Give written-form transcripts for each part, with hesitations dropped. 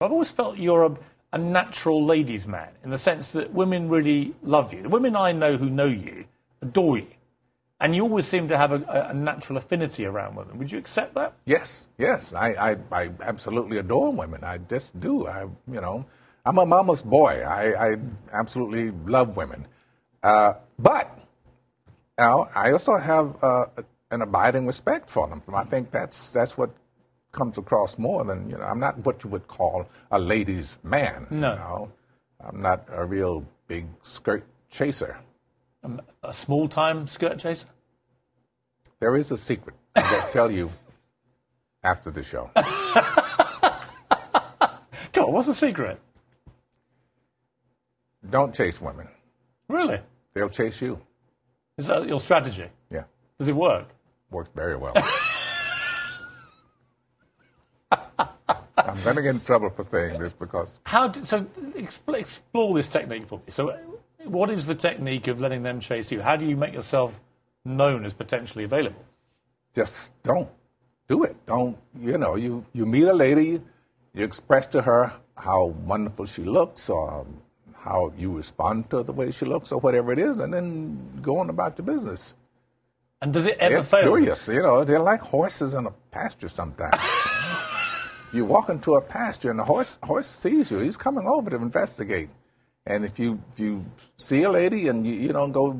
I've always felt you're a natural ladies' man, in the sense that women really love you. The women I know who know you adore you. And you always seem to have a natural affinity around women. Would you accept that? Yes, yes. I absolutely adore women. I just do. I'm a mama's boy. I absolutely love women. But now, I also have an abiding respect for them. I think that's what comes across more than, I'm not what you would call a ladies' man. No. I'm not a real big skirt chaser. A small-time skirt chaser? There is a secret I'll tell you after the show. Come on, what's the secret? Don't chase women. Really? They'll chase you. Is that your strategy? Yeah. Does it work? Works very well. I'm going to get in trouble for saying this because... So explore this technique for me. So what is the technique of letting them chase you? How do you make yourself known as potentially available? Just don't do it. Don't, you meet a lady, you express to her how wonderful she looks or how you respond to the way she looks or whatever it is, and then go on about your business. And does it ever fail? They're curious, They're like horses in a pasture sometimes. You walk into a pasture and the horse sees you. He's coming over to investigate. And if you see a lady and you don't go,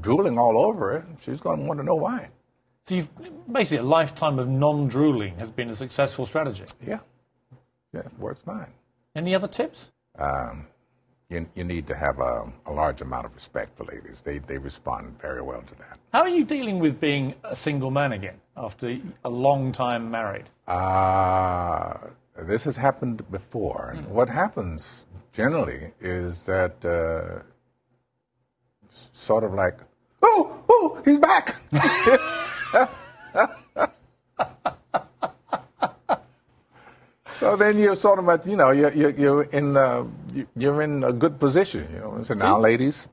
drooling all over her, she's going to want to know why. So basically a lifetime of non-drooling has been a successful strategy. Yeah. Yeah, it works fine. Any other tips? You need to have a large amount of respect for ladies. They respond very well to that. How are you dealing with being a single man again after a long time married? This has happened before. And what happens generally is that sort of like, oh, he's back. So then you're sort of, you're in a good position. So now, ladies.